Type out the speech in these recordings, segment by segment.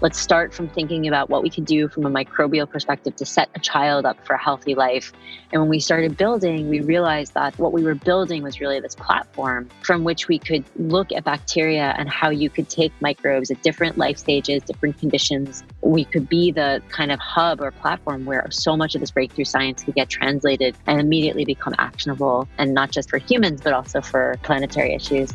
Let's start from thinking about what we can do from a microbial perspective to set a child up for a healthy life. And when we started building, we realized that what we were building was really this platform from which we could look at bacteria and how you could take microbes at different life stages, different conditions. We could be the kind of hub or platform where so much of this breakthrough science could get translated and immediately become actionable, and not just for humans, but also for planetary issues.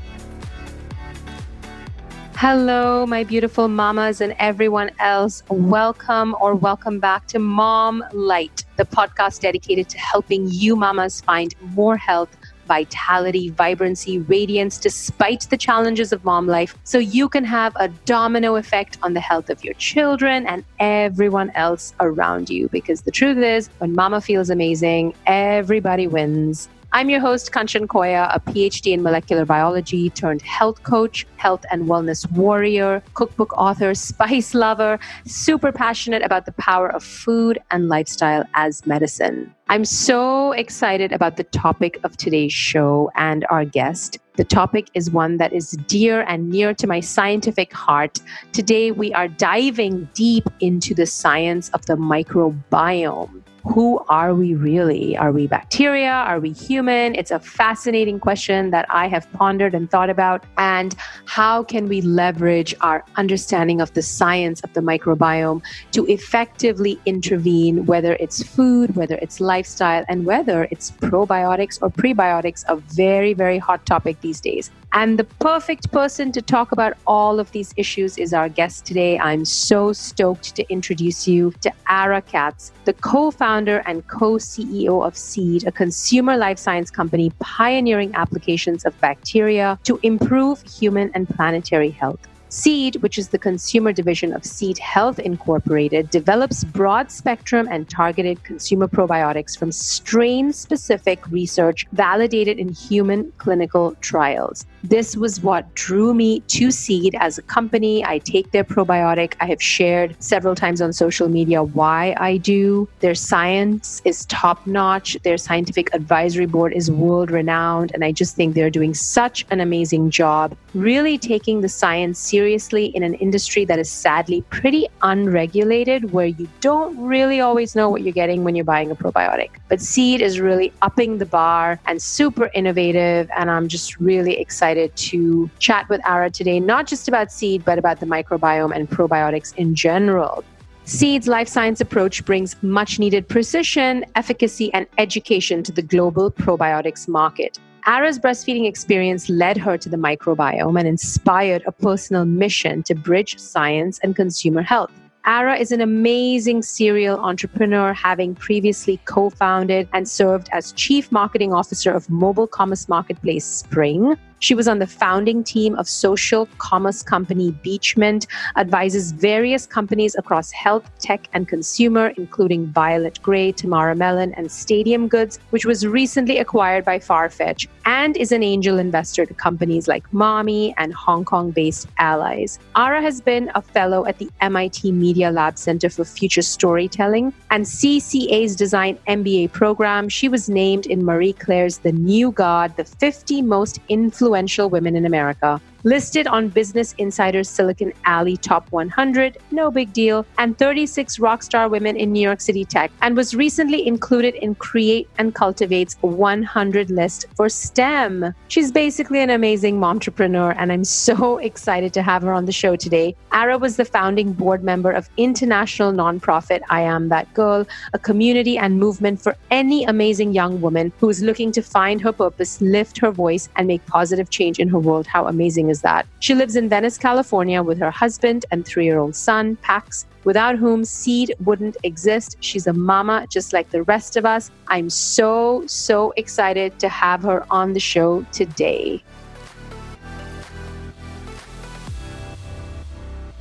Hello, my beautiful mamas and everyone else. Welcome or welcome back to Mom Light, the podcast dedicated to helping you mamas find more health, vitality, vibrancy, radiance, despite the challenges of mom life, so you can have a domino effect on the health of your children and everyone else around you. Because the truth is, when mama feels amazing, everybody wins. I'm your host, Kanchan Koya, a PhD in molecular biology turned health coach, health and wellness warrior, cookbook author, spice lover, super passionate about the power of food and lifestyle as medicine. I'm so excited about the topic of today's show and our guest. The topic is one that is dear and near to my scientific heart. Today, we are diving deep into the science of the microbiome. Who are we really? Are we bacteria? Are we human? It's a fascinating question that I have pondered and thought about. And how can we leverage our understanding of the science of the microbiome to effectively intervene, whether it's food, whether it's lifestyle, and whether it's probiotics or prebiotics, a very, very hot topic these days. And the perfect person to talk about all of these issues is our guest today. I'm so stoked to introduce you to Ara Katz, the co-founder and co-CEO of Seed, a consumer life science company pioneering applications of bacteria to improve human and planetary health. Seed, which is the consumer division of Seed Health Incorporated, develops broad-spectrum and targeted consumer probiotics from strain-specific research validated in human clinical trials. This was what drew me to Seed as a company. I take their probiotic. I have shared several times on social media why I do. Their science is top-notch. Their scientific advisory board is world-renowned. And I just think they're doing such an amazing job, really taking the science seriously in an industry that is sadly pretty unregulated, where you don't really always know what you're getting when you're buying a probiotic. But Seed is really upping the bar and super innovative. And I'm just really excited to chat with Ara today, not just about Seed, but about the microbiome and probiotics in general. Seed's life science approach brings much needed precision, efficacy, and education to the global probiotics market. Ara's breastfeeding experience led her to the microbiome and inspired a personal mission to bridge science and consumer health. Ara is an amazing serial entrepreneur, having previously co-founded and served as Chief Marketing Officer of mobile commerce marketplace Spring. She was on the founding team of social commerce company Beachmint, advises various companies across health, tech, and consumer, including Violet Gray, Tamara Mellon, and Stadium Goods, which was recently acquired by Farfetch, and is an angel investor to companies like Mami and Hong Kong-based Allies. Ara has been a fellow at the MIT Media Lab Center for Future Storytelling and CCA's Design MBA program. She was named in Marie Claire's The New God, the 50 most influential women in America, listed on Business Insider's Silicon Alley Top 100, no big deal, and 36 rockstar women in New York City tech, and was recently included in Create and Cultivate's 100 list for STEM. She's basically an amazing momtrepreneur, and I'm so excited to have her on the show today. Ara was the founding board member of international nonprofit I Am That Girl, a community and movement for any amazing young woman who is looking to find her purpose, lift her voice, and make positive change in her world. How amazing is that? She lives in Venice, California with her husband and 3-year-old son, Pax, without whom Seed wouldn't exist. She's a mama just like the rest of us. I'm so, so excited to have her on the show today.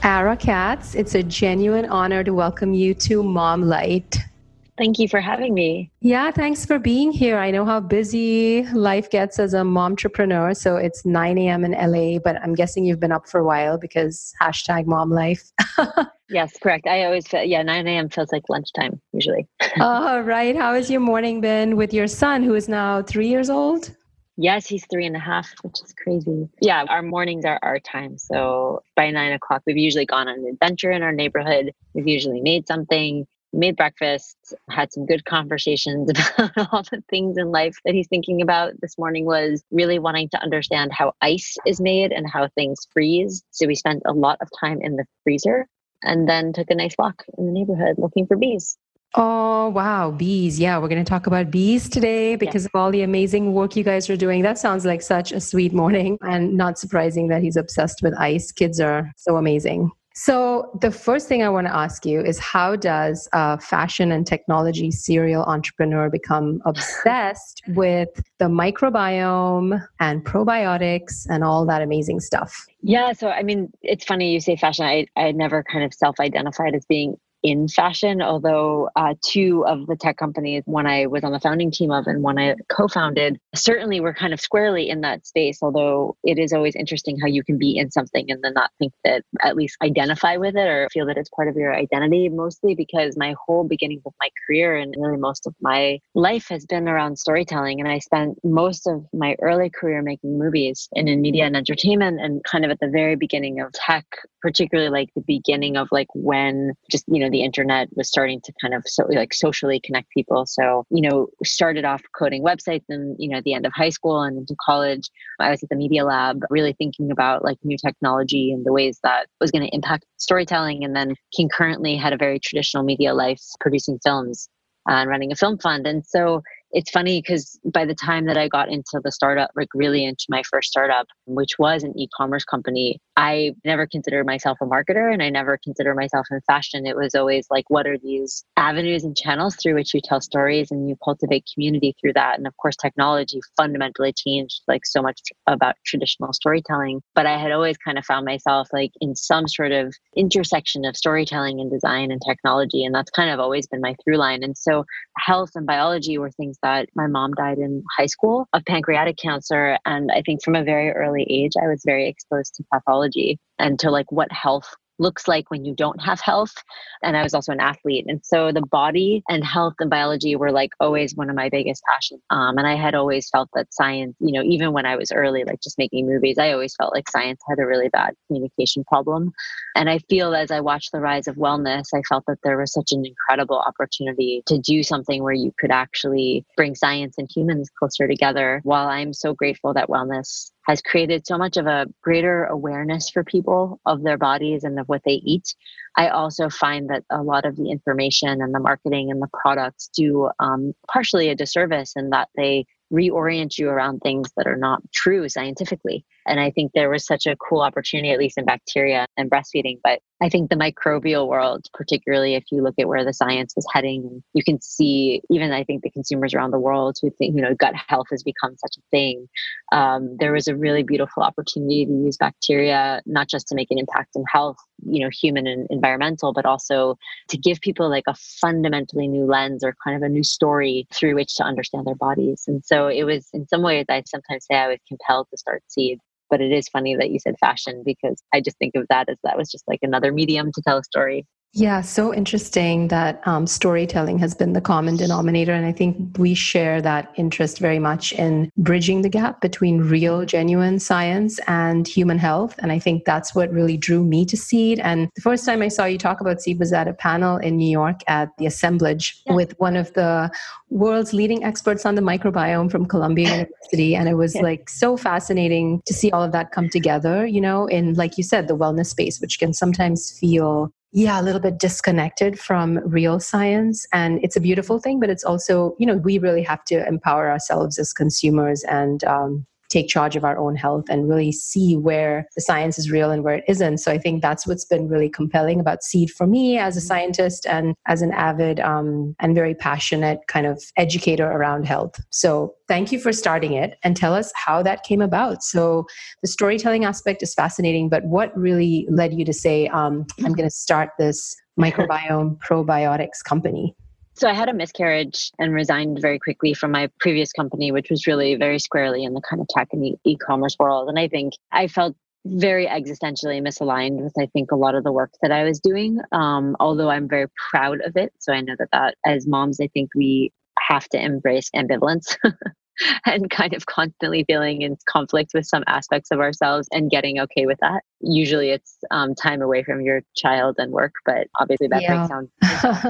Ara Katz, it's a genuine honor to welcome you to Mom Light. Thank you for having me. Yeah, thanks for being here. I know how busy life gets as a momtrepreneur. So it's 9 a.m. in LA, but I'm guessing you've been up for a while because #momlife. Yes, correct. I always feel, 9 a.m. feels like lunchtime usually. All right. How has your morning been with your son, who is now 3 years old? Yes, he's 3.5, which is crazy. Yeah, our mornings are our time. So by 9 o'clock, we've usually gone on an adventure in our neighborhood. We've usually made something, made breakfast, had some good conversations about all the things in life that he's thinking about. This morning was really wanting to understand how ice is made and how things freeze. So we spent a lot of time in the freezer and then took a nice walk in the neighborhood looking for bees. Oh, wow. Bees. Yeah, we're going to talk about bees today because of all the amazing work you guys are doing. That sounds like such a sweet morning, and not surprising that he's obsessed with ice. Kids are so amazing. So the first thing I want to ask you is, how does a fashion and technology serial entrepreneur become obsessed with the microbiome and probiotics and all that amazing stuff? Yeah. So, I mean, it's funny you say fashion. I never kind of self-identified as being in fashion, although two of the tech companies, one I was on the founding team of and one I co-founded, certainly were kind of squarely in that space, although it is always interesting how you can be in something and then not think that, at least identify with it or feel that it's part of your identity, mostly because my whole beginnings of my career and really most of my life has been around storytelling. And I spent most of my early career making movies and in media and entertainment, and kind of at the very beginning of tech, particularly like the beginning of like when just, you know, the internet was starting to kind of socially connect people. So, you know, started off coding websites and, you know, at the end of high school and into college, I was at the Media Lab really thinking about like new technology and the ways that was going to impact storytelling. And then concurrently had a very traditional media life producing films and running a film fund. And so it's funny because by the time that I got into the startup, like really into my first startup, which was an e-commerce company, I never considered myself a marketer and I never considered myself in fashion. It was always like, what are these avenues and channels through which you tell stories and you cultivate community through that? And of course, technology fundamentally changed like so much about traditional storytelling. But I had always kind of found myself like in some sort of intersection of storytelling and design and technology. And that's kind of always been my through line. And so health and biology were things that my mom died in high school of pancreatic cancer. And I think from a very early age, I was very exposed to pathology and to like what health looks like when you don't have health. And I was also an athlete. And so the body and health and biology were like always one of my biggest passions. And I had always felt that science, you know, even when I was early, like just making movies, I always felt like science had a really bad communication problem. And I feel as I watched the rise of wellness, I felt that there was such an incredible opportunity to do something where you could actually bring science and humans closer together. While I'm so grateful that wellness has created so much of a greater awareness for people of their bodies and of what they eat, I also find that a lot of the information and the marketing and the products do partially a disservice in that they reorient you around things that are not true scientifically. And I think there was such a cool opportunity, at least in bacteria and breastfeeding. But I think the microbial world, particularly if you look at where the science was heading, you can see even I think the consumers around the world who think, you know, gut health has become such a thing. There was a really beautiful opportunity to use bacteria, not just to make an impact in health, you know, human and environmental, but also to give people like a fundamentally new lens or kind of a new story through which to understand their bodies. And so it was, in some ways, I sometimes say I was compelled to start Seed. But it is funny that you said fashion, because I just think of that as that was just like another medium to tell a story. Yeah, so interesting that storytelling has been the common denominator. And I think we share that interest very much in bridging the gap between real, genuine science and human health. And I think that's what really drew me to Seed. And the first time I saw you talk about Seed was at a panel in New York at the Assemblage with one of the world's leading experts on the microbiome from Columbia University. And it was like so fascinating to see all of that come together, you know, in, like you said, the wellness space, which can sometimes feel a little bit disconnected from real science. And it's a beautiful thing, but it's also, you know, we really have to empower ourselves as consumers and take charge of our own health and really see where the science is real and where it isn't. So I think that's what's been really compelling about Seed for me as a scientist and as an avid and very passionate kind of educator around health. So thank you for starting it, and tell us how that came about. So the storytelling aspect is fascinating, but what really led you to say, I'm going to start this microbiome probiotics company? So I had a miscarriage and resigned very quickly from my previous company, which was really very squarely in the kind of tech and e-commerce world. And I think I felt very existentially misaligned with, I think, a lot of the work that I was doing, although I'm very proud of it. So I know that as moms, I think we have to embrace ambivalence and kind of constantly feeling in conflict with some aspects of ourselves and getting okay with that. Usually it's time away from your child and work, but obviously that breaks down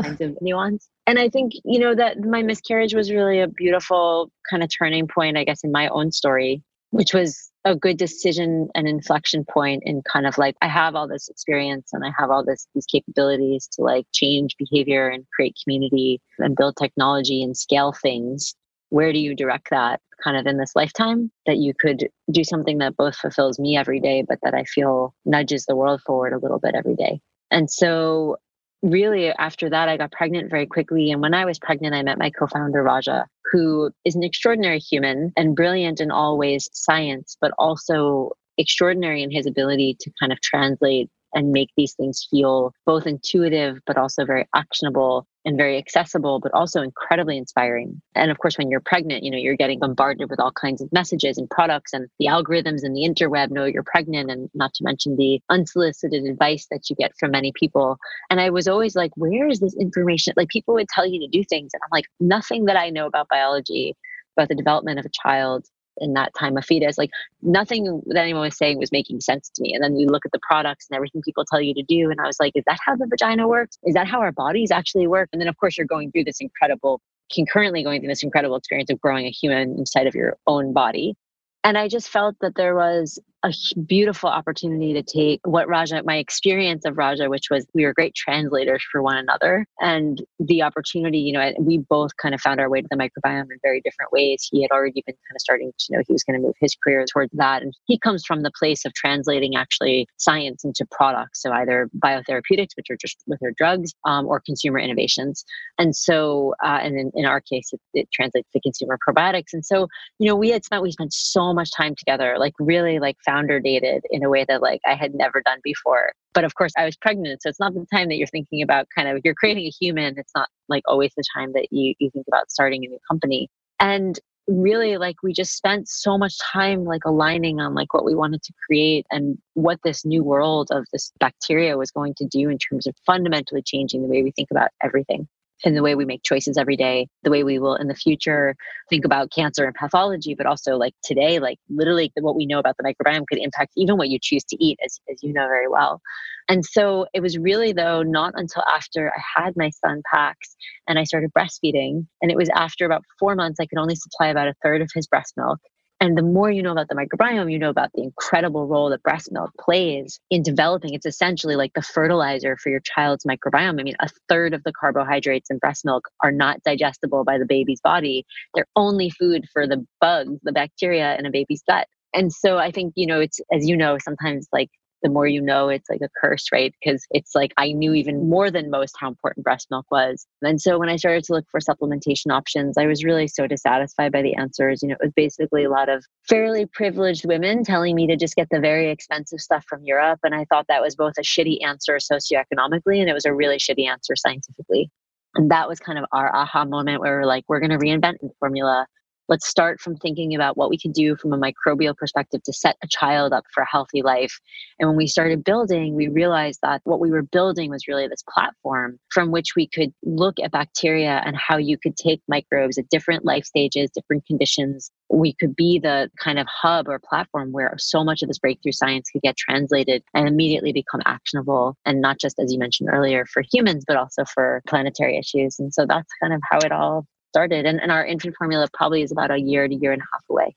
kinds of nuance. And I think, you know, that my miscarriage was really a beautiful kind of turning point, I guess, in my own story, which was a good decision and inflection point in kind of like, I have all this experience and I have all these capabilities to like change behavior and create community and build technology and scale things. Where do you direct that kind of in this lifetime that you could do something that both fulfills me every day, but that I feel nudges the world forward a little bit every day? And so really after that, I got pregnant very quickly. And when I was pregnant, I met my co-founder, Raja, who is an extraordinary human and brilliant in all ways science, but also extraordinary in his ability to kind of translate and make these things feel both intuitive, but also very actionable and very accessible, but also incredibly inspiring. And of course, when you're pregnant, you know, you're getting bombarded with all kinds of messages and products and the algorithms and the interweb know you're pregnant, and not to mention the unsolicited advice that you get from many people. And I was always like, where is this information? Like people would tell you to do things. And I'm like, nothing that I know about biology, about the development of a child in that time of fetus, like nothing that anyone was saying was making sense to me. And then you look at the products and everything people tell you to do. And I was like, is that how the vagina works? Is that how our bodies actually work? And then of course you're concurrently going through this incredible experience of growing a human inside of your own body. And I just felt that there was a beautiful opportunity to take my experience of Raja, which was we were great translators for one another. And the opportunity, you know, we both kind of found our way to the microbiome in very different ways. He had already been kind of starting to know he was going to move his career towards that. And he comes from the place of translating actually science into products. So either biotherapeutics, which are just with their drugs, or consumer innovations. And so, and in our case, it translates to consumer probiotics. And so, you know, we spent so much time together, like really like founder dated in a way that like I had never done before. But of course I was pregnant. So it's not the time that you're thinking about kind of, you're creating a human. It's not like always the time that you think about starting a new company. And really like we just spent so much time like aligning on like what we wanted to create and what this new world of this bacteria was going to do in terms of fundamentally changing the way we think about everything. And the way we make choices every day, the way we will in the future think about cancer and pathology, but also like today, like literally what we know about the microbiome could impact even what you choose to eat, as you know very well. And so it was really though, not until after I had my son Pax and I started breastfeeding. And it was after about 4 months, I could only supply about a third of his breast milk. And the more you know about the microbiome, you know about the incredible role that breast milk plays in developing. It's essentially like the fertilizer for your child's microbiome. I mean, a third of the carbohydrates in breast milk are not digestible by the baby's body. They're only food for the bugs, the bacteria in a baby's gut. And so I think, you know, it's, as you know, sometimes like the more you know, it's like a curse, right? Because it's like, I knew even more than most how important breast milk was. And so when I started to look for supplementation options, I was really so dissatisfied by the answers. You know, it was basically a lot of fairly privileged women telling me to just get the very expensive stuff from Europe. And I thought that was both a shitty answer socioeconomically, and it was a really shitty answer scientifically. And that was kind of our aha moment where we're like, we're going to reinvent the formula. Let's start from thinking about what we can do from a microbial perspective to set a child up for a healthy life. And when we started building, we realized that what we were building was really this platform from which we could look at bacteria and how you could take microbes at different life stages, different conditions. We could be the kind of hub or platform where so much of this breakthrough science could get translated and immediately become actionable. And not just, as you mentioned earlier, for humans, but also for planetary issues. And so that's kind of how it all started. And our infant formula probably is about a year and a half away.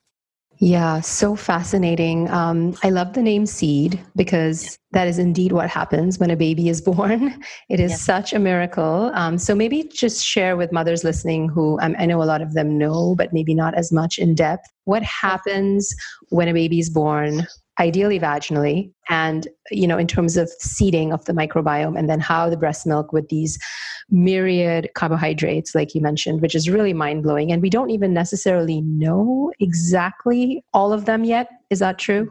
Yeah, so fascinating. I love the name Seed because that is indeed what happens when a baby is born. It is such a miracle. So maybe just share with mothers listening who I know a lot of them know, but maybe not as much in depth. What happens when a baby is born, ideally vaginally, and you know, in terms of seeding of the microbiome, and then how the breast milk with these myriad carbohydrates, like you mentioned, which is really mind-blowing, and we don't even necessarily know exactly all of them yet. Is that true?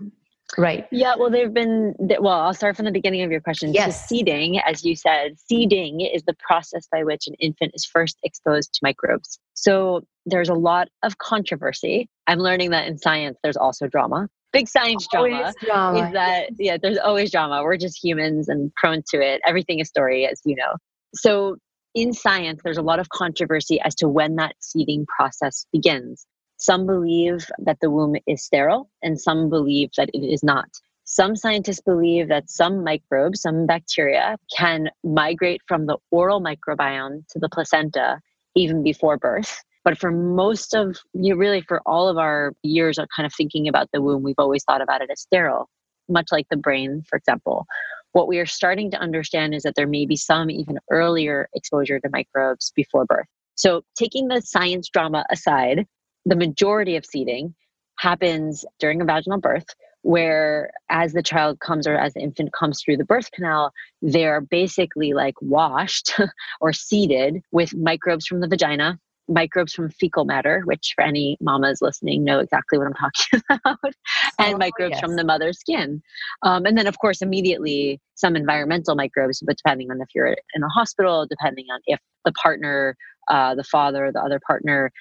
Right. Yeah. Well, I'll start from the beginning of your question. Yes. So seeding, as you said, seeding is the process by which an infant is first exposed to microbes. So there's a lot of controversy. I'm learning that in science, there's also drama. Big science drama is that, yeah, there's always drama. We're just humans and prone to it. Everything is story, as you know. So in science, there's a lot of controversy as to when that seeding process begins. Some believe that the womb is sterile, and some believe that it is not. Some scientists believe that some microbes, some bacteria, can migrate from the oral microbiome to the placenta even before birth. But for most of, really for all of our years of kind of thinking about the womb, we've always thought about it as sterile, much like the brain, for example. What we are starting to understand is that there may be some even earlier exposure to microbes before birth. So taking the science drama aside, the majority of seeding happens during a vaginal birth, where as the child comes or as the infant comes through the birth canal, they're basically like washed or seeded with microbes from the vagina, microbes from fecal matter, which for any mamas listening know exactly what I'm talking about, and microbes from the mother's skin. And then, of course, immediately some environmental microbes, but depending on if you're in a hospital, depending on if the partner, the father, the other partner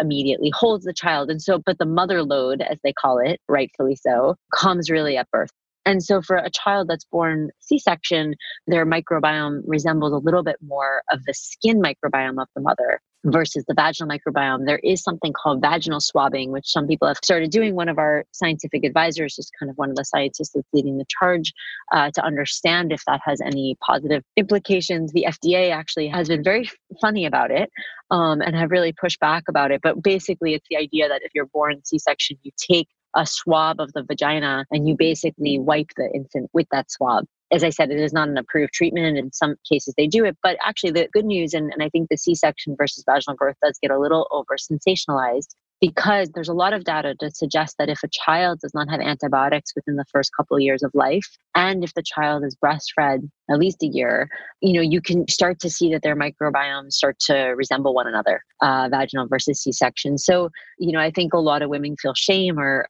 immediately holds the child. And so, but the mother load, as they call it, rightfully so, comes really at birth. And so for a child that's born C-section, their microbiome resembles a little bit more of the skin microbiome of the mother versus the vaginal microbiome. There is something called vaginal swabbing, which some people have started doing. One of our scientific advisors is kind of one of the scientists that's leading the charge to understand if that has any positive implications. The FDA actually has been very funny about it and have really pushed back about it. But basically, it's the idea that if you're born C-section, you take a swab of the vagina and you basically wipe the infant with that swab. As I said, it is not an approved treatment. In some cases, they do it. But actually, the good news, and I think the C-section versus vaginal birth does get a little over-sensationalized, because there's a lot of data to suggest that if a child does not have antibiotics within the first couple of years of life, and if the child is breastfed at least a year, you can start to see that their microbiomes start to resemble one another, vaginal versus C-section. So, I think a lot of women feel shame, or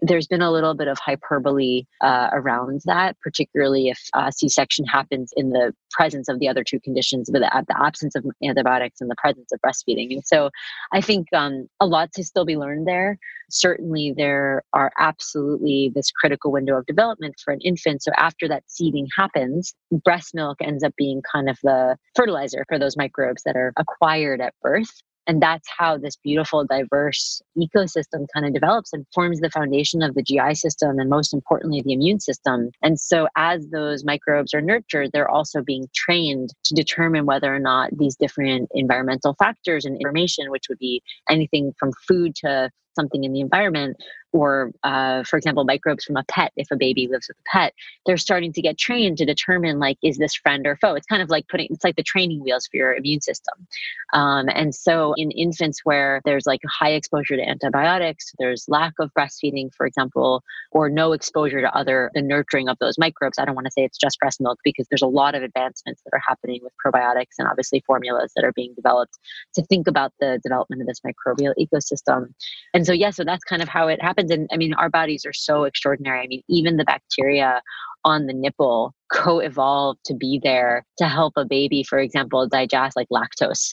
there's been a little bit of hyperbole around that, particularly if C-section happens in the presence of the other two conditions, but the absence of antibiotics and the presence of breastfeeding. And so I think a lot to still be learned there. Certainly there are absolutely this critical window of development for an infant. So after that seeding happens, breast milk ends up being kind of the fertilizer for those microbes that are acquired at birth. And that's how this beautiful, diverse ecosystem kind of develops and forms the foundation of the GI system and, most importantly, the immune system. And so as those microbes are nurtured, they're also being trained to determine whether or not these different environmental factors and information, which would be anything from food to something in the environment, or, for example, microbes from a pet, if a baby lives with a pet, they're starting to get trained to determine, is this friend or foe? It's kind of like it's like the training wheels for your immune system. And so in infants where there's high exposure to antibiotics, there's lack of breastfeeding, for example, or no exposure to the nurturing of those microbes. I don't want to say it's just breast milk, because there's a lot of advancements that are happening with probiotics and obviously formulas that are being developed to think about the development of this microbial ecosystem. And so, so that's kind of how it happens. And our bodies are so extraordinary. Even the bacteria on the nipple co-evolved to be there to help a baby, for example, digest lactose.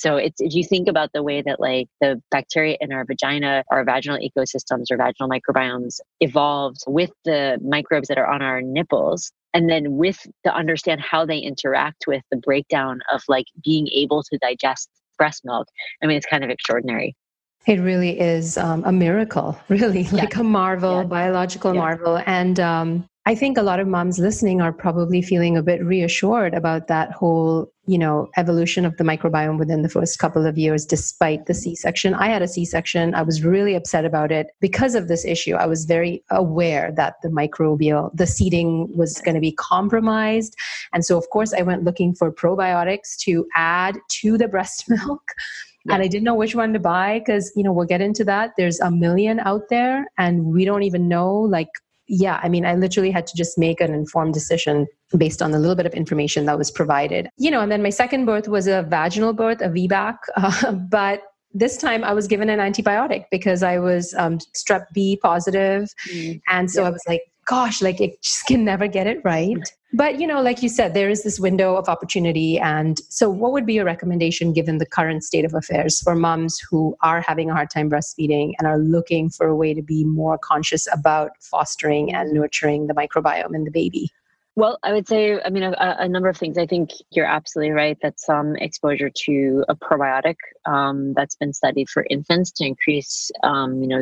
So it's, if you think about the way that the bacteria in our vagina, our vaginal ecosystems or vaginal microbiomes evolved with the microbes that are on our nipples, and then to understand how they interact with the breakdown of being able to digest breast milk, it's kind of extraordinary. It really is a miracle, really, a marvel, biological marvel. And I think a lot of moms listening are probably feeling a bit reassured about that whole, evolution of the microbiome within the first couple of years, despite the C-section. I had a C-section. I was really upset about it because of this issue. I was very aware that the seeding was going to be compromised. And so, of course, I went looking for probiotics to add to the breast milk. And I didn't know which one to buy because, we'll get into that. There's a million out there and we don't even know. I literally had to just make an informed decision based on the little bit of information that was provided. And then my second birth was a vaginal birth, a VBAC. But this time I was given an antibiotic because I was strep B positive. And so I was gosh, it just can never get it right. But, you said, there is this window of opportunity. And so what would be your recommendation given the current state of affairs for moms who are having a hard time breastfeeding and are looking for a way to be more conscious about fostering and nurturing the microbiome in the baby? Well, I would say, I mean, a number of things. I think you're absolutely right that some exposure to a probiotic that's been studied for infants to increase,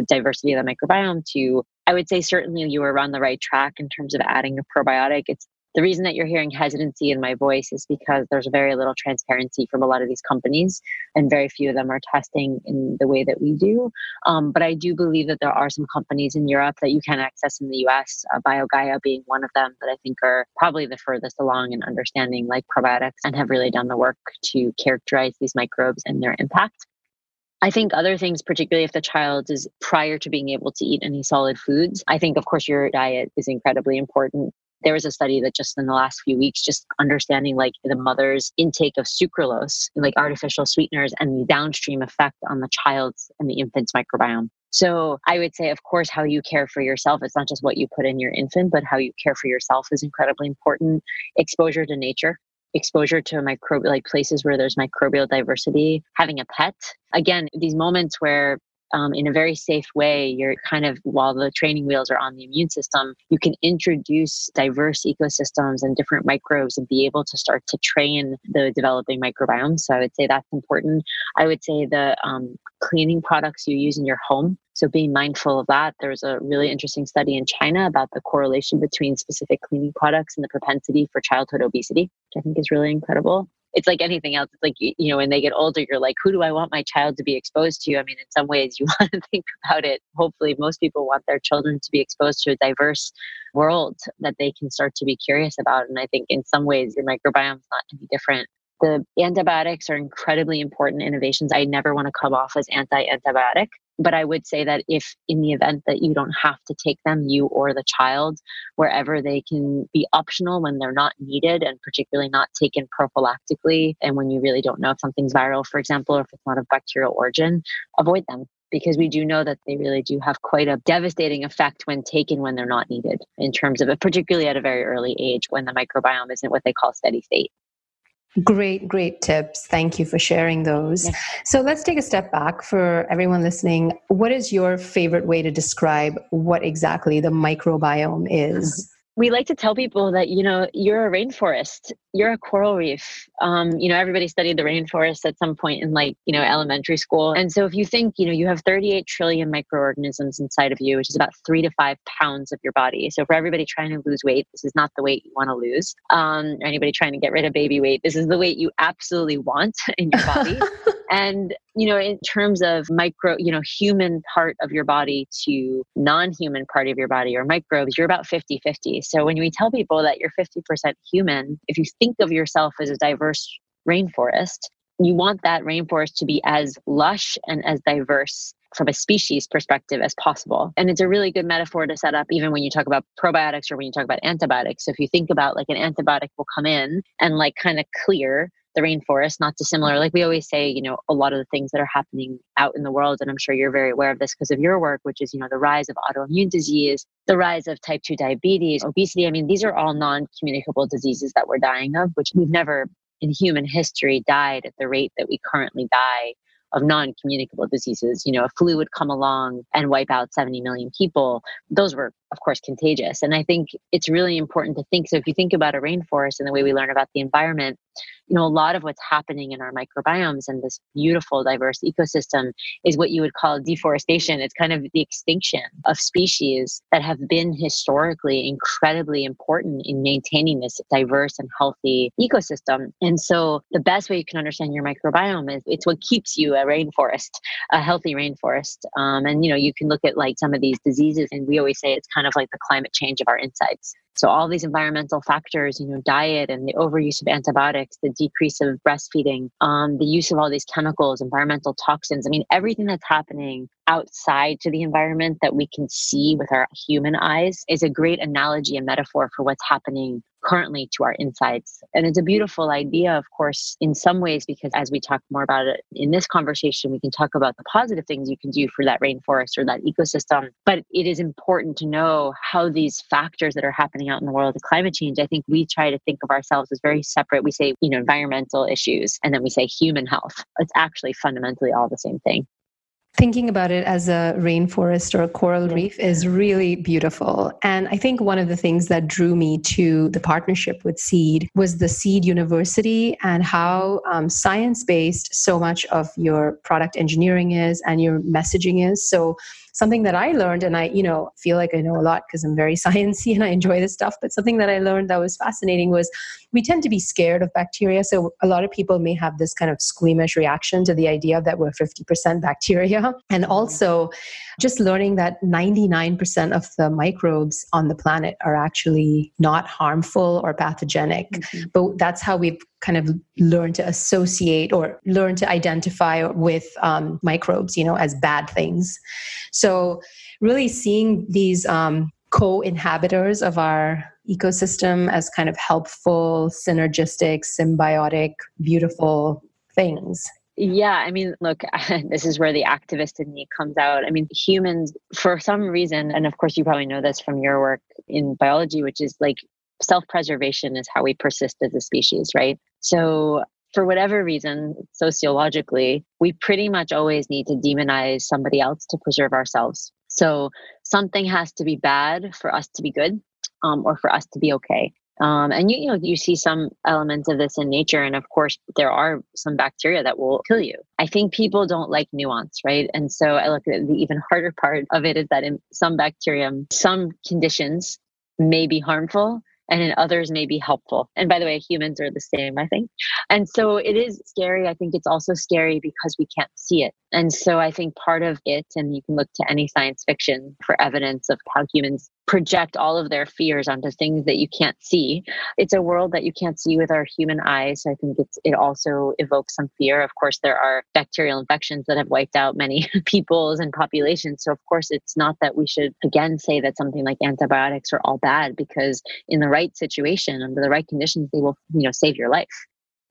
diversity of the microbiome to, I would say certainly you were on the right track in terms of adding a probiotic. It's the reason that you're hearing hesitancy in my voice is because there's very little transparency from a lot of these companies, and very few of them are testing in the way that we do. But I do believe that there are some companies in Europe that you can access in the US, BioGaia being one of them, that I think are probably the furthest along in understanding like probiotics and have really done the work to characterize these microbes and their impact. I think other things, particularly if the child is prior to being able to eat any solid foods, I think, of course, your diet is incredibly important. There was a study that just in the last few weeks, just understanding like the mother's intake of sucralose, like artificial sweeteners, and the downstream effect on the child's and the infant's microbiome. So I would say, of course, how you care for yourself, it's not just what you put in your infant, but how you care for yourself is incredibly important. Exposure to nature, exposure to places where there's microbial diversity, having a pet. Again, these moments where in a very safe way, you're kind of, while the training wheels are on the immune system, you can introduce diverse ecosystems and different microbes and be able to start to train the developing microbiome. So I would say that's important. I would say the cleaning products you use in your home. So being mindful of that. There was a really interesting study in China about the correlation between specific cleaning products and the propensity for childhood obesity, which I think is really incredible. It's like anything else. It's like, when they get older, you're like, who do I want my child to be exposed to? I mean, in some ways you want to think about it. Hopefully most people want their children to be exposed to a diverse world that they can start to be curious about. And I think in some ways your microbiome is not any different. The antibiotics are incredibly important innovations. I never want to come off as anti-antibiotic, but I would say that if in the event that you don't have to take them, you or the child, wherever they can be optional when they're not needed and particularly not taken prophylactically, and when you really don't know if something's viral, for example, or if it's not of bacterial origin, avoid them. Because we do know that they really do have quite a devastating effect when taken when they're not needed in terms of it, particularly at a very early age when the microbiome isn't what they call steady state. Great tips. Thank you for sharing those. Yes. So let's take a step back for everyone listening. What is your favorite way to describe what exactly the microbiome is? We like to tell people that, you're a rainforest, you're a coral reef. Everybody studied the rainforest at some point in elementary school. And so if you think, you have 38 trillion microorganisms inside of you, which is about 3 to 5 pounds of your body. So for everybody trying to lose weight, this is not the weight you want to lose. Or anybody trying to get rid of baby weight, this is the weight you absolutely want in your body. And, in terms of human part of your body to non-human part of your body or microbes, you're about 50-50. So when we tell people that you're 50% human, if you think of yourself as a diverse rainforest, you want that rainforest to be as lush and as diverse from a species perspective as possible. And it's a really good metaphor to set up even when you talk about probiotics or when you talk about antibiotics. So if you think about an antibiotic will come in and kind of clear the rainforest, not dissimilar. Like we always say, a lot of the things that are happening out in the world, and I'm sure you're very aware of this because of your work, which is, the rise of autoimmune disease, the rise of type 2 diabetes, obesity. I mean, these are all non-communicable diseases that we're dying of, which we've never in human history died at the rate that we currently die of non-communicable diseases. A flu would come along and wipe out 70 million people. Those were, of course, contagious. And I think it's really important to think. So if you think about a rainforest and the way we learn about the environment, a lot of what's happening in our microbiomes and this beautiful, diverse ecosystem is what you would call deforestation. It's kind of the extinction of species that have been historically incredibly important in maintaining this diverse and healthy ecosystem. And so the best way you can understand your microbiome is it's what keeps you a rainforest, a healthy rainforest. You can look at some of these diseases, and we always say it's kind of like the climate change of our insides. So all these environmental factors, diet and the overuse of antibiotics, the decrease of breastfeeding, the use of all these chemicals, environmental toxins. I mean, everything that's happening outside to the environment that we can see with our human eyes is a great analogy and metaphor for what's happening currently to our insides. And it's a beautiful idea, of course, in some ways, because as we talk more about it in this conversation, we can talk about the positive things you can do for that rainforest or that ecosystem. But it is important to know how these factors that are happening out in the world of climate change, I think we try to think of ourselves as very separate. We say, environmental issues, and then we say human health. It's actually fundamentally all the same thing. Thinking about it as a rainforest or a coral reef is really beautiful. And I think one of the things that drew me to the partnership with Seed was the Seed University and how science-based so much of your product engineering is and your messaging is. So something that I learned, and I, feel like I know a lot because I'm very sciencey and I enjoy this stuff, but something that I learned that was fascinating was we tend to be scared of bacteria. So a lot of people may have this kind of squeamish reaction to the idea that we're 50% bacteria. And also just learning that 99% of the microbes on the planet are actually not harmful or pathogenic. Mm-hmm. But that's how we've kind of learn to associate or learn to identify with microbes, as bad things. So really seeing these co-inhabitors of our ecosystem as kind of helpful, synergistic, symbiotic, beautiful things. Yeah. I mean, look, this is where the activist in me comes out. I mean, humans, for some reason, and of course you probably know this from your work in biology, which is like self-preservation is how we persist as a species, right? So for whatever reason, sociologically, we pretty much always need to demonize somebody else to preserve ourselves. So something has to be bad for us to be good, or for us to be okay. And you see some elements of this in nature. And of course, there are some bacteria that will kill you. I think people don't like nuance, right? And so I look at the even harder part of it is that in some bacteria, some conditions may be harmful, and in others may be helpful. And by the way, humans are the same, I think. And so it is scary. I think it's also scary because we can't see it. And so I think part of it, and you can look to any science fiction for evidence of how humans project all of their fears onto things that you can't see. It's a world that you can't see with our human eyes. So I think it also evokes some fear. Of course, there are bacterial infections that have wiped out many peoples and populations. So of course, it's not that we should, again, say that something like antibiotics are all bad, because in the right situation, under the right conditions, they will, save your life.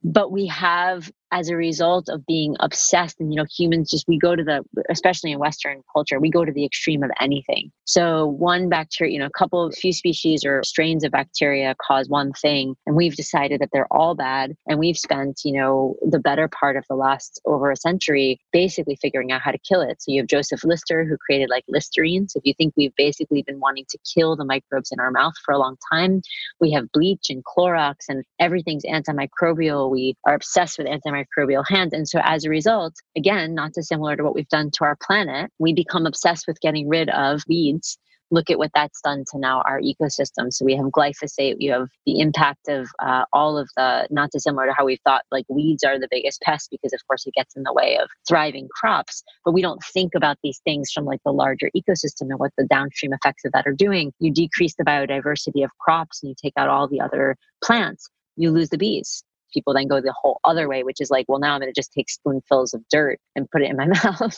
But we have, as a result of being obsessed, and humans just, we go to the, especially in Western culture, we go to the extreme of anything. So one bacteria, a few species or strains of bacteria cause one thing, and we've decided that they're all bad. And we've spent, the better part of the last over a century basically figuring out how to kill it. So you have Joseph Lister, who created like Listerine. So if you think we've basically been wanting to kill the microbes in our mouth for a long time, we have bleach and Clorox and everything's antimicrobial. We are obsessed with antimicrobial hands. And so as a result, again, not dissimilar to what we've done to our planet, we become obsessed with getting rid of weeds. Look at what that's done to now our ecosystem. So we have glyphosate, you have the impact of all of the, not dissimilar to how we thought like weeds are the biggest pest because of course it gets in the way of thriving crops, but we don't think about these things from like the larger ecosystem and what the downstream effects of that are doing. You decrease the biodiversity of crops and you take out all the other plants, you lose the bees. People then go the whole other way, which is like, well, now I'm going to just take spoonfuls of dirt and put it in my mouth.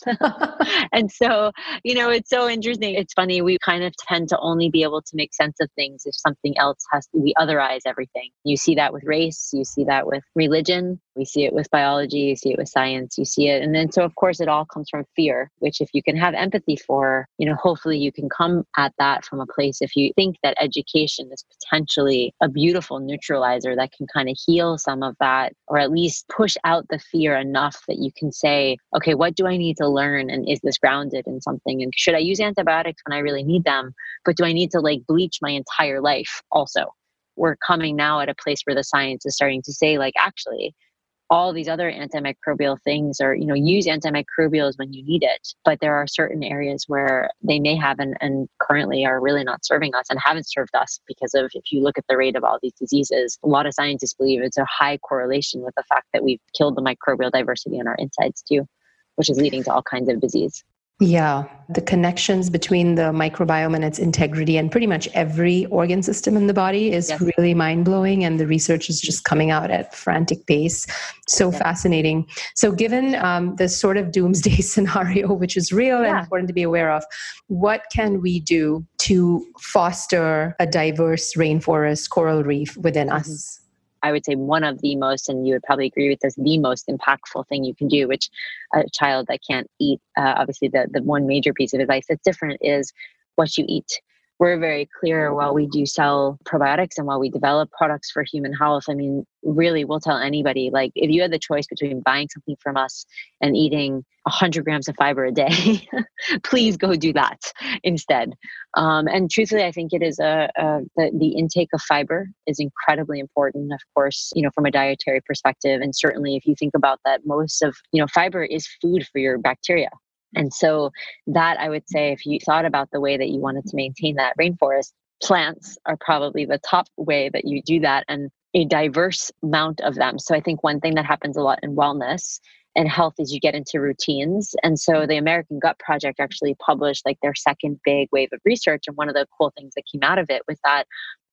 And so, it's so interesting. It's funny. We kind of tend to only be able to make sense of things if something else has to, we otherize everything. You see that with race, you see that with religion, we see it with biology, you see it with science, you see it. And then, so of course, it all comes from fear, which if you can have empathy for, hopefully you can come at that from a place. If you think that education is potentially a beautiful neutralizer that can kind of heal some of that, or at least push out the fear enough that you can say, okay, what do I need to learn? And is this grounded in something? And should I use antibiotics when I really need them? But do I need to like bleach my entire life also? We're coming now at a place where the science is starting to say like, actually, all these other antimicrobial things are, use antimicrobials when you need it. But there are certain areas where they may have and currently are really not serving us and haven't served us because of, if you look at the rate of all these diseases, a lot of scientists believe it's a high correlation with the fact that we've killed the microbial diversity in our insides too, which is leading to all kinds of disease. Yeah, the connections between the microbiome and its integrity and pretty much every organ system in the body is really mind-blowing, and the research is just coming out at frantic pace. So fascinating. So given this sort of doomsday scenario, which is real and important to be aware of, what can we do to foster a diverse rainforest coral reef within us? I would say one of the most, and you would probably agree with this, the most impactful thing you can do, which a child that can't eat, obviously the one major piece of advice that's different is what you eat. we're very clear, while we do sell probiotics and while we develop products for human health, I mean, really, we'll tell anybody, like, if you had the choice between buying something from us and eating 100 grams of fiber a day, please go do that instead. And truthfully, I think it is the intake of fiber is incredibly important, of course, you know, from a dietary perspective. And certainly if you think about that, most of, you know, fiber is food for your bacteria. And so that, I would say, if you thought about the way that you wanted to maintain that rainforest, plants are probably the top way that you do that, and a diverse amount of them. So I think one thing that happens a lot in wellness and health is you get into routines. And so the American Gut Project actually published like their second big wave of research. And one of the cool things that came out of it was that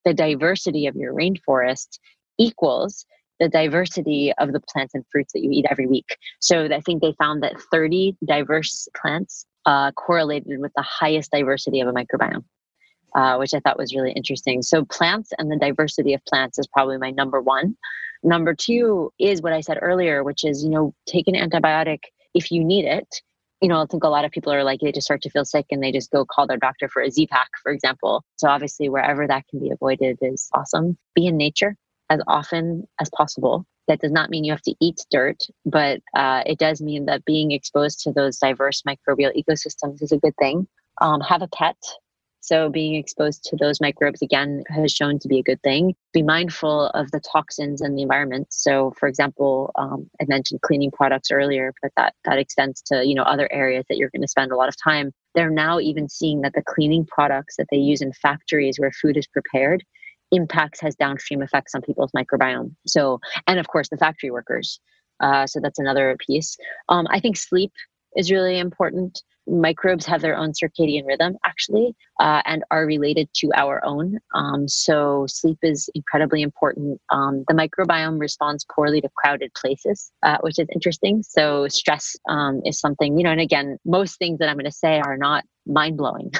the diversity of your rainforest equals the diversity of the plants and fruits that you eat every week. So I think they found that 30 diverse plants correlated with the highest diversity of a microbiome, which I thought was really interesting. So plants and the diversity of plants is probably my number one. Number two is what I said earlier, which is, you know, take an antibiotic if you need it. You know, I think a lot of people are like, they just start to feel sick and they just go call their doctor for a Z-Pack, for example. So obviously wherever that can be avoided is awesome. Be in nature as often as possible. That does not mean you have to eat dirt, but it does mean that being exposed to those diverse microbial ecosystems is a good thing. Have a pet. So being exposed to those microbes, again, has shown to be a good thing. Be mindful of the toxins in the environment. So for example, I mentioned cleaning products earlier, but that extends to, you know, other areas that you're going to spend a lot of time. They're now even seeing that the cleaning products that they use in factories where food is prepared impacts has downstream effects on people's microbiome. So, and of course, the factory workers. So that's another piece. I think sleep is really important. Microbes have their own circadian rhythm, actually, and are related to our own. So sleep is incredibly important. The microbiome responds poorly to crowded places, which is interesting. So stress is something, you know, and again, most things that I'm going to say are not mind-blowing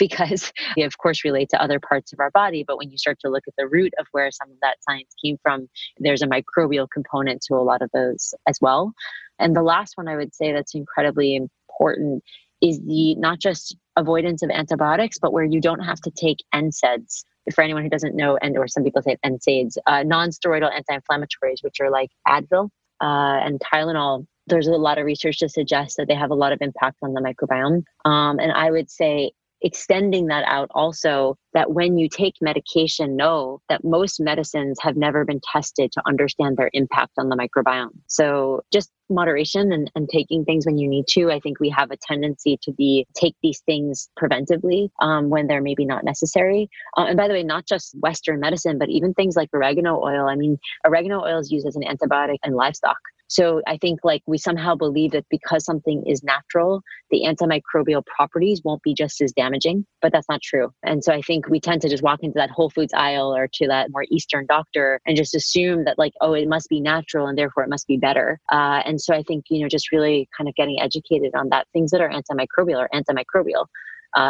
because they, of course, relate to other parts of our body. But when you start to look at the root of where some of that science came from, there's a microbial component to a lot of those as well. And the last one I would say that's incredibly important is the not just avoidance of antibiotics, but where you don't have to take NSAIDs. For anyone who doesn't know, and or some people say NSAIDs, non-steroidal anti-inflammatories, which are like Advil and Tylenol. There's a lot of research to suggest that they have a lot of impact on the microbiome. And I would say extending that out also, that when you take medication, know that most medicines have never been tested to understand their impact on the microbiome. So just moderation and taking things when you need to. I think we have a tendency to take these things preventively when they're maybe not necessary. And by the way, not just Western medicine, but even things like oregano oil. I mean, oregano oil is used as an antibiotic in livestock. So I think like we somehow believe that because something is natural, the antimicrobial properties won't be just as damaging, but that's not true. And so I think we tend to just walk into that Whole Foods aisle or to that more Eastern doctor and just assume that like, oh, it must be natural and therefore it must be better. And so I think, you know, just really kind of getting educated on that. Things that are antimicrobial are antimicrobial.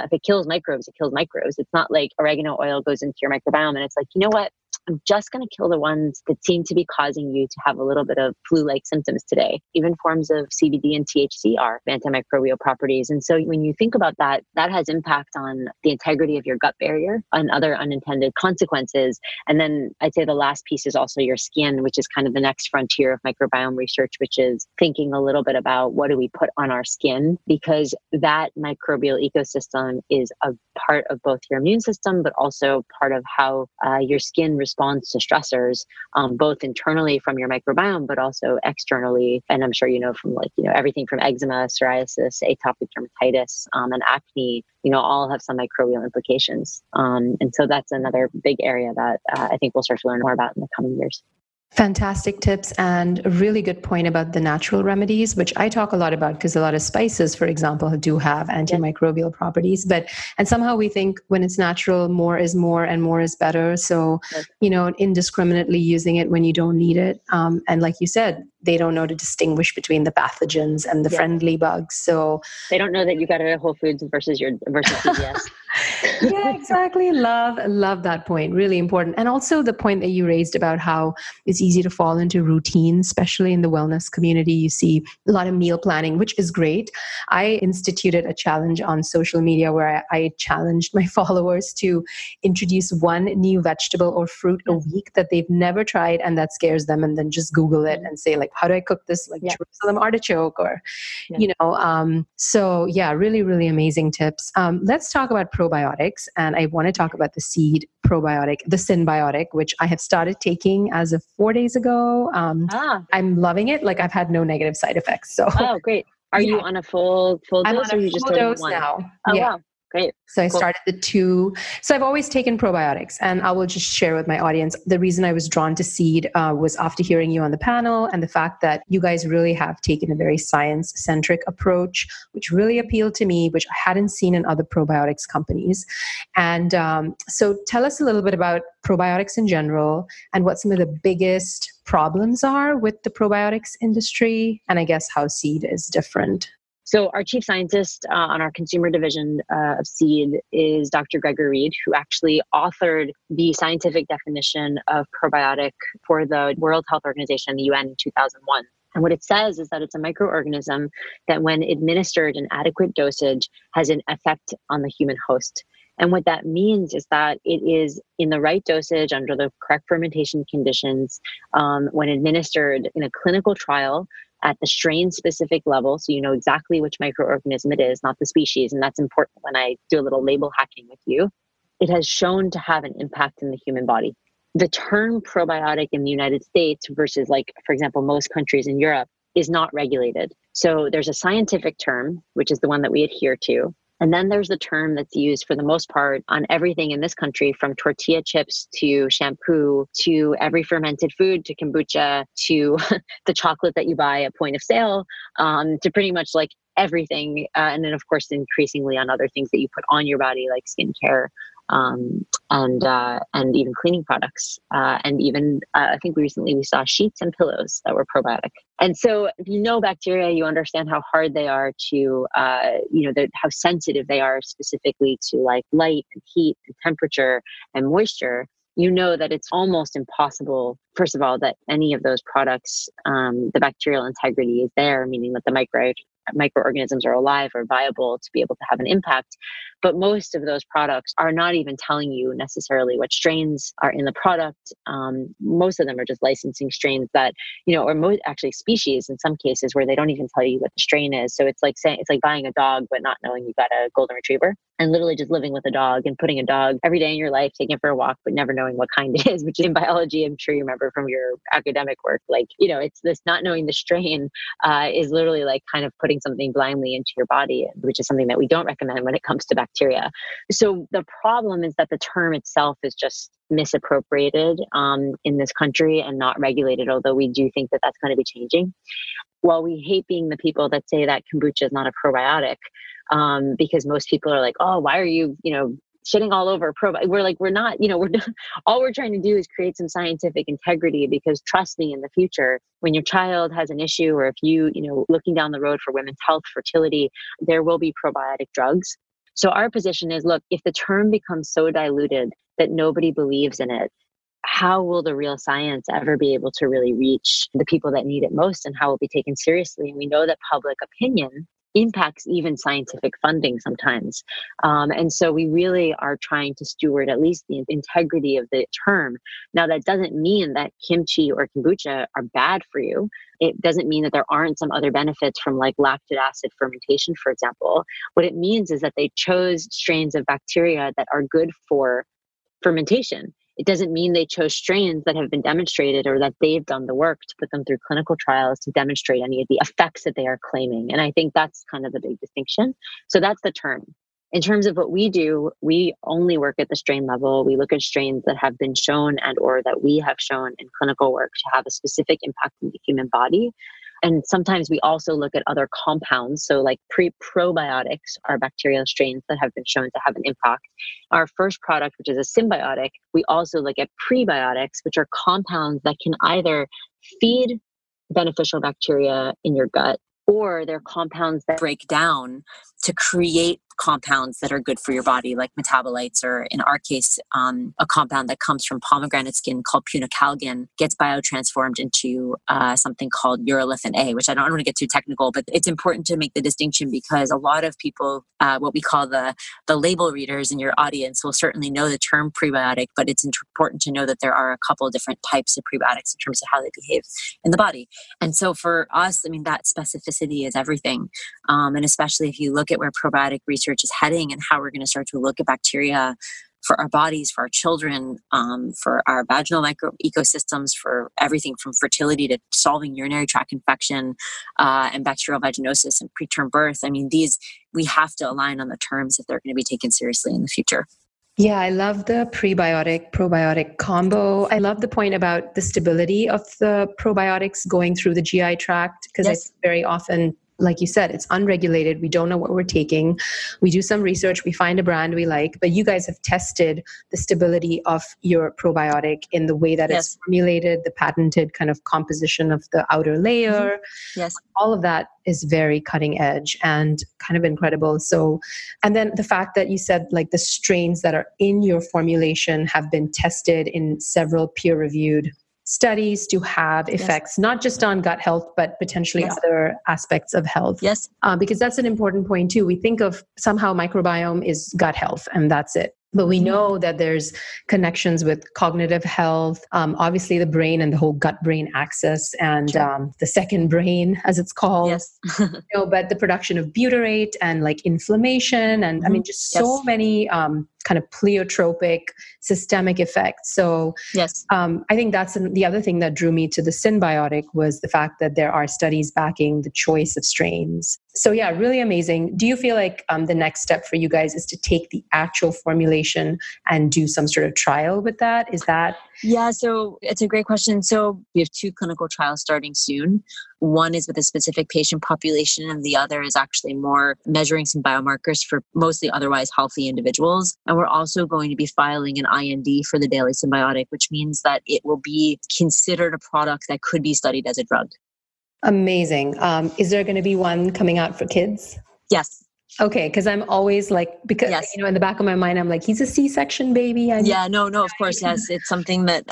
If it kills microbes, it kills microbes. It's not like oregano oil goes into your microbiome and it's like, you know what? I'm just going to kill the ones that seem to be causing you to have a little bit of flu-like symptoms today. Even forms of CBD and THC are antimicrobial properties. And so when you think about that, that has impact on the integrity of your gut barrier and other unintended consequences. And then I'd say the last piece is also your skin, which is kind of the next frontier of microbiome research, which is thinking a little bit about what do we put on our skin, because that microbial ecosystem is a part of both your immune system, but also part of how your skin responds to stressors, both internally from your microbiome, but also externally. And I'm sure you know from like, you know, everything from eczema, psoriasis, atopic dermatitis, and acne, you know, all have some microbial implications. And so that's another big area that I think we'll start to learn more about in the coming years. Fantastic tips and a really good point about the natural remedies, which I talk a lot about because a lot of spices, for example, do have antimicrobial properties, and somehow we think when it's natural, more is more and more is better. So, you know, indiscriminately using it when you don't need it. And like you said, they don't know to distinguish between the pathogens and the friendly bugs. So they don't know that you got it at Whole Foods versus CVS. Yeah, exactly. Love that point. Really important. And also the point that you raised about how it's easy to fall into routine, especially in the wellness community. You see a lot of meal planning, which is great. I instituted a challenge on social media where I challenged my followers to introduce one new vegetable or fruit a week that they've never tried and that scares them, and then just Google it and say, like, how do I cook this, like Jerusalem artichoke or, you know. So yeah, really, really amazing tips. Let's talk about probiotics. And I want to talk about the seed probiotic, the Synbiotic, which I have started taking as of 4 days ago. I'm loving it. Like, I've had no negative side effects. So great. Are you on a full dose? I'm on a full dose now. Oh, yeah. Wow. Great. So I started the two. So I've always taken probiotics, and I will just share with my audience. The reason I was drawn to seed was after hearing you on the panel and the fact that you guys really have taken a very science-centric approach, which really appealed to me, which I hadn't seen in other probiotics companies. And so tell us a little bit about probiotics in general and what some of the biggest problems are with the probiotics industry, and I guess how seed is different. So our chief scientist on our consumer division of Seed is Dr. Gregory Reed, who actually authored the scientific definition of probiotic for the World Health Organization, the UN, in 2001. And what it says is that it's a microorganism that, when administered in adequate dosage, has an effect on the human host. And what that means is that it is in the right dosage under the correct fermentation conditions, when administered in a clinical trial at the strain-specific level, so you know exactly which microorganism it is, not the species. And that's important when I do a little label hacking with you. It has shown to have an impact in the human body. The term probiotic in the United States versus, like, for example, most countries in Europe, is not regulated. So there's a scientific term, which is the one that we adhere to. And then there's the term that's used for the most part on everything in this country, from tortilla chips to shampoo to every fermented food to kombucha to the chocolate that you buy at point of sale, to pretty much like everything. And then, of course, increasingly on other things that you put on your body, like skincare and even cleaning products. And even I think recently we saw sheets and pillows that were probiotic. And so if you know bacteria, you understand how hard they are to, how sensitive they are specifically to, like, light and heat and temperature and moisture. You know that it's almost impossible, first of all, that any of those products, the bacterial integrity is there, meaning that the microorganisms are alive or viable to be able to have an impact. But most of those products are not even telling you necessarily what strains are in the product. Most of them are just licensing strains that, or actually species in some cases where they don't even tell you what the strain is. So it's like saying, it's like buying a dog, but not knowing you got a golden retriever, and literally just living with a dog and putting a dog every day in your life, taking it for a walk, but never knowing what kind it is, which in biology, I'm sure you remember from your academic work. Like, it's this not knowing the strain is literally like kind of putting something blindly into your body, which is something that we don't recommend when it comes to bacteria. So the problem is that the term itself is just misappropriated in this country and not regulated, although we do think that that's going to be changing. While we hate being the people that say that kombucha is not a probiotic, because most people are like, oh, why are you, shitting all over probiotics? We're like, we're not, all we're trying to do is create some scientific integrity, because trust me, in the future, when your child has an issue, or if you, looking down the road for women's health, fertility, there will be probiotic drugs. So our position is, look, if the term becomes so diluted that nobody believes in it, how will the real science ever be able to really reach the people that need it most, and how will it be taken seriously? And we know that public opinion impacts even scientific funding sometimes. And so we really are trying to steward at least the integrity of the term. Now, that doesn't mean that kimchi or kombucha are bad for you. It doesn't mean that there aren't some other benefits from, like, lactic acid fermentation, for example. What it means is that they chose strains of bacteria that are good for fermentation. It doesn't mean they chose strains that have been demonstrated, or that they've done the work to put them through clinical trials to demonstrate any of the effects that they are claiming. And I think that's kind of the big distinction. So that's the term. In terms of what we do, we only work at the strain level. We look at strains that have been shown and or that we have shown in clinical work to have a specific impact on the human body. And sometimes we also look at other compounds. So, like, probiotics are bacterial strains that have been shown to have an impact. Our first product, which is a Synbiotic, we also look at prebiotics, which are compounds that can either feed beneficial bacteria in your gut, or they're compounds that break down to create compounds that are good for your body, like metabolites, or in our case, a compound that comes from pomegranate skin called punicalgin gets biotransformed into something called urolithin A, which I don't want to get too technical, but it's important to make the distinction because a lot of people, what we call the label readers in your audience will certainly know the term prebiotic, but it's important to know that there are a couple of different types of prebiotics in terms of how they behave in the body. And so for us, I mean, that specificity is everything. And especially if you look at where probiotic research is heading and how we're going to start to look at bacteria for our bodies, for our children, for our vaginal ecosystems, for everything from fertility to solving urinary tract infection and bacterial vaginosis and preterm birth. I mean, these, we have to align on the terms if they're going to be taken seriously in the future. Yeah, I love the prebiotic probiotic combo. I love the point about the stability of the probiotics going through the GI tract because yes. Very often, like you said, it's unregulated. We don't know what we're taking. We do some research. We find a brand we like, but you guys have tested the stability of your probiotic in the way that yes. It's formulated, the patented kind of composition of the outer layer. Mm-hmm. Yes. All of that is very cutting edge and kind of incredible. So, and then the fact that you said like the strains that are in your formulation have been tested in several peer-reviewed studies to have effects, yes. not just on gut health, but potentially yes. other aspects of health. Yes. Because that's an important point too. We think of somehow microbiome is gut health and that's it. But we know that there's connections with cognitive health, obviously the brain and the whole gut-brain axis and the second brain, as it's called. Yes. You know, but the production of butyrate and like inflammation and I mean, just so yes. many kind of pleiotropic systemic effects. So yes. I think that's the other thing that drew me to the synbiotic was the fact that there are studies backing the choice of strains. So yeah, really amazing. Do you feel like the next step for you guys is to take the actual formulation and do some sort of trial with that? Is that... Yeah, so it's a great question. So we have two clinical trials starting soon. One is with a specific patient population and the other is actually more measuring some biomarkers for mostly otherwise healthy individuals. And we're also going to be filing an IND for the daily symbiotic, which means that it will be considered a product that could be studied as a drug. Amazing. Is there going to be one coming out for kids? Yes. Okay, because I'm always like, because yes. you know, in the back of my mind, I'm like, he's a C-section baby. No, of course, yes, it's something that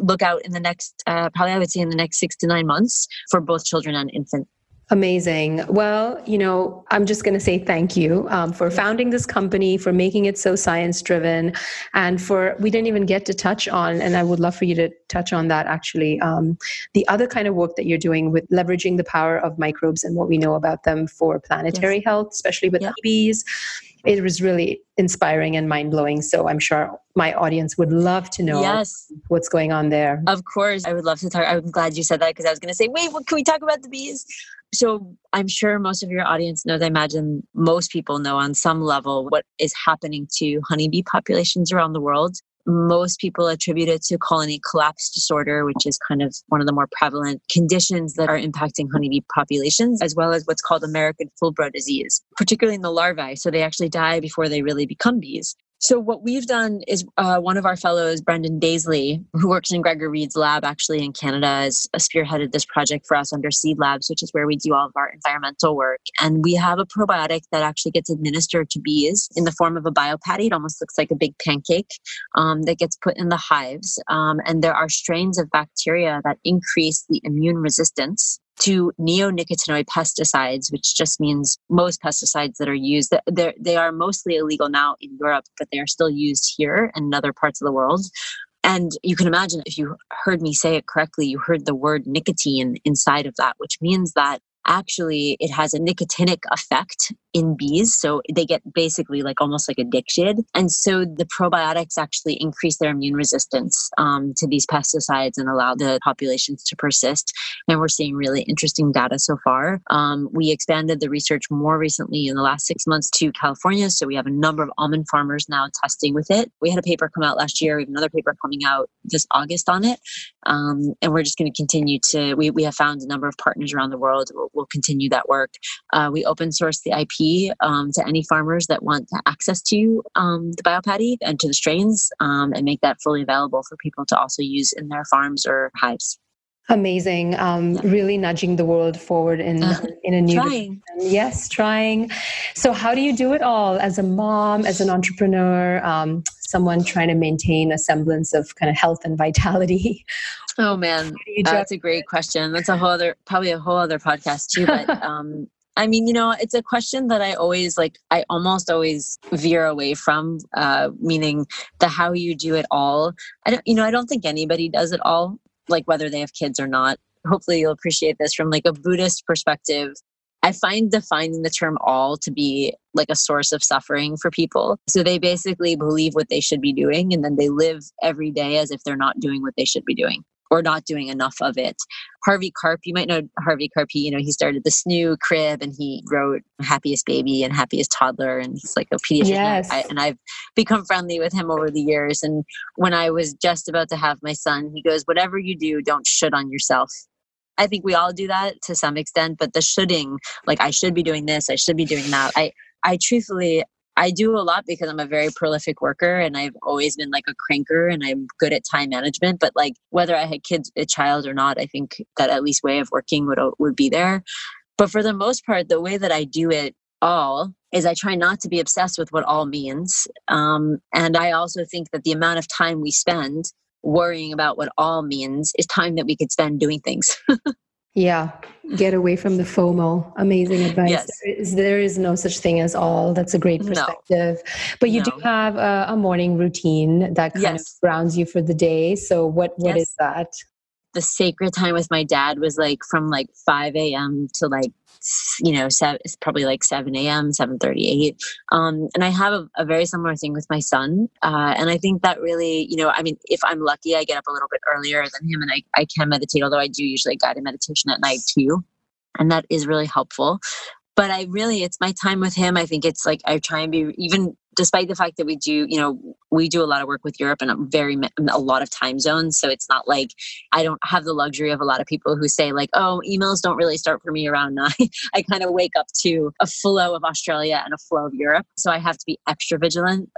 look out in the next, probably I would say in the next 6 to 9 months for both children and infants. Amazing. Well, you know, I'm just going to say thank you for founding this company, for making it so science-driven, and for, we didn't even get to touch on, and I would love for you to touch on that actually, the other kind of work that you're doing with leveraging the power of microbes and what we know about them for planetary yes. health, especially with yeah. babies. It was really inspiring and mind-blowing. So I'm sure my audience would love to know yes. what's going on there. Of course, I would love to talk. I'm glad you said that because I was going to say, what can we talk about the bees? So I'm sure most of your audience knows, I imagine most people know on some level what is happening to honeybee populations around the world. Most people attribute it to colony collapse disorder, which is kind of one of the more prevalent conditions that are impacting honeybee populations, as well as what's called American Fulbright disease, particularly in the larvae. So they actually die before they really become bees. So what we've done is one of our fellows, Brendan Daisley, who works in Gregory Reed's lab actually in Canada, has spearheaded this project for us under Seed Labs, which is where we do all of our environmental work. And we have a probiotic that actually gets administered to bees in the form of a biopatty. It almost looks like a big pancake that gets put in the hives. And there are strains of bacteria that increase the immune resistance to neonicotinoid pesticides, which just means most pesticides that are used. They are mostly illegal now in Europe, but they are still used here and in other parts of the world. And you can imagine if you heard me say it correctly, you heard the word nicotine inside of that, which means that actually it has a nicotinic effect in bees. So they get basically like almost like addicted. And so the probiotics actually increase their immune resistance to these pesticides and allow the populations to persist. And we're seeing really interesting data so far. We expanded the research more recently in the last 6 months to California. So we have a number of almond farmers now testing with it. We had a paper come out last year. We have another paper coming out this August on it. And we're just going to continue to, we have found a number of partners around the world. We'll continue that work. We open source the IP to any farmers that want access to the biopatty and to the strains and make that fully available for people to also use in their farms or hives. amazing, really nudging the world forward in a new direction. Yes, trying. So how do you do it all as a mom, as an entrepreneur, someone trying to maintain a semblance of kind of health and vitality? Oh man, that's a great question. That's a whole other, probably a whole other podcast too. But I mean, you know, it's a question that I always like, I almost always veer away from, meaning the how you do it all. I don't think anybody does it all, like whether they have kids or not. Hopefully you'll appreciate this from like a Buddhist perspective. I find defining the term all to be like a source of suffering for people. So they basically believe what they should be doing and then they live every day as if they're not doing what they should be doing, or not doing enough of it. Harvey Karp, you might know Harvey Karp, he started the Snoo crib and he wrote Happiest Baby and Happiest Toddler. And he's like a pediatrician. Yes. And I've become friendly with him over the years. And when I was just about to have my son, he goes, whatever you do, don't should on yourself. I think we all do that to some extent, but the shoulding, like I should be doing this, I should be doing that. I truthfully, I do a lot because I'm a very prolific worker and I've always been like a cranker and I'm good at time management. But like whether I had kids, a child or not, I think that at least way of working would be there. But for the most part, the way that I do it all is I try not to be obsessed with what all means. And I also think that the amount of time we spend worrying about what all means is time that we could spend doing things. Yeah. Get away from the FOMO. Amazing advice. Yes. There is no such thing as all. That's a great perspective. No. But you do have a morning routine that kind of grounds you for the day. So what is that? The sacred time with my dad was like from like 5 a.m. to like, you know, probably like 7 a.m., 7:38. And I have a very similar thing with my son. And I think that really, you know, I mean, if I'm lucky, I get up a little bit earlier than him and I can meditate, although I do usually guided meditation at night too. And that is really helpful. But I really, it's my time with him. I think it's like, I try and be, even despite the fact that we do, you know, we do a lot of work with Europe and a lot of time zones. So it's not like I don't have the luxury of a lot of people who say like, oh, emails don't really start for me around 9. I kind of wake up to a flow of Australia and a flow of Europe. So I have to be extra vigilant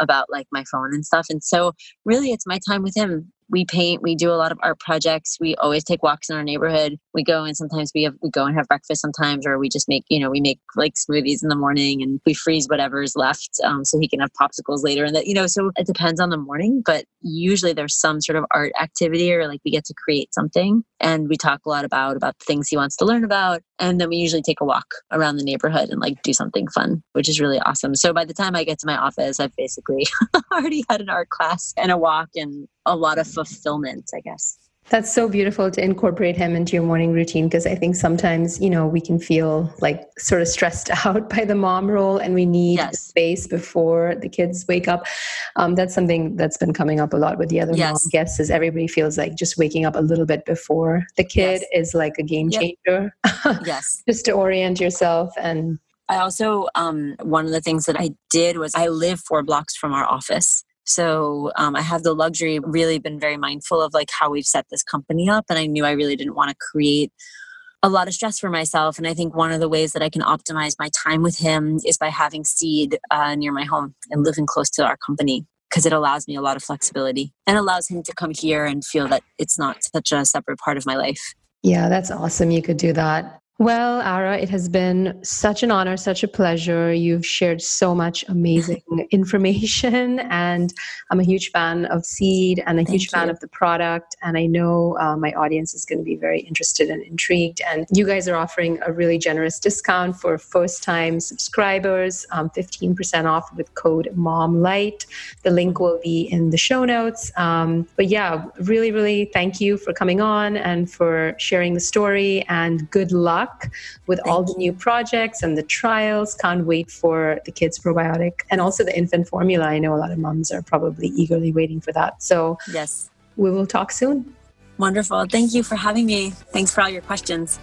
about like my phone and stuff. And so really it's my time with him. We paint, we do a lot of art projects. We always take walks in our neighborhood. We go and sometimes we go and have breakfast sometimes, or we just make, you know, we make like smoothies in the morning and we freeze whatever is left so he can have popsicles later. And that, you know, so it depends on the morning, but usually there's some sort of art activity or like we get to create something and we talk a lot about things he wants to learn about. And then we usually take a walk around the neighborhood and like do something fun, which is really awesome. So by the time I get to my office, I've basically already had an art class and a walk and a lot of fulfillment, I guess. That's so beautiful to incorporate him into your morning routine, because I think sometimes, you know, we can feel like sort of stressed out by the mom role and we need space before the kids wake up. That's something that's been coming up a lot with the other mom guests, is everybody feels like just waking up a little bit before the kid is like a game changer. Yes. Just to orient yourself. And I also, one of the things that I did was I live 4 blocks from our office. So I have the luxury, really been very mindful of like how we've set this company up. And I knew I really didn't want to create a lot of stress for myself. And I think one of the ways that I can optimize my time with him is by having Seed near my home and living close to our company, because it allows me a lot of flexibility and allows him to come here and feel that it's not such a separate part of my life. Yeah, that's awesome. You could do that. Well, Ara, it has been such an honor, such a pleasure. You've shared so much amazing information, and I'm a huge fan of Seed and a huge fan of the product. And I know my audience is going to be very interested and intrigued. And you guys are offering a really generous discount for first-time subscribers, 15% off with code MOMLIGHT. The link will be in the show notes. But yeah, really, really thank you for coming on and for sharing the story, and good luck with all the new projects and the trials. Can't wait for the kids probiotic and also the infant formula. I know a lot of moms are probably eagerly waiting for that. So yes, we will talk soon. Wonderful. Thank you for having me. Thanks for all your questions.